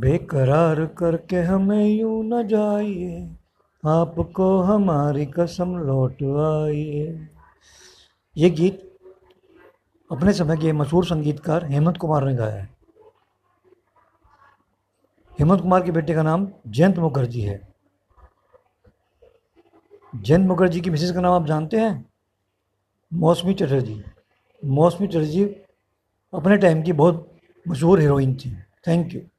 बेकरार करके हमें यूं न जाइए, आपको हमारी कसम लौट आइए। ये गीत अपने समय के मशहूर संगीतकार हेमंत कुमार ने गाया है। हेमंत कुमार के बेटे का नाम जयंत मुखर्जी है। जयंत मुखर्जी की मिसेज का नाम आप जानते हैं, मौसमी चटर्जी। मौसमी चटर्जी अपने टाइम की बहुत मशहूर हीरोइन थी। Thank you.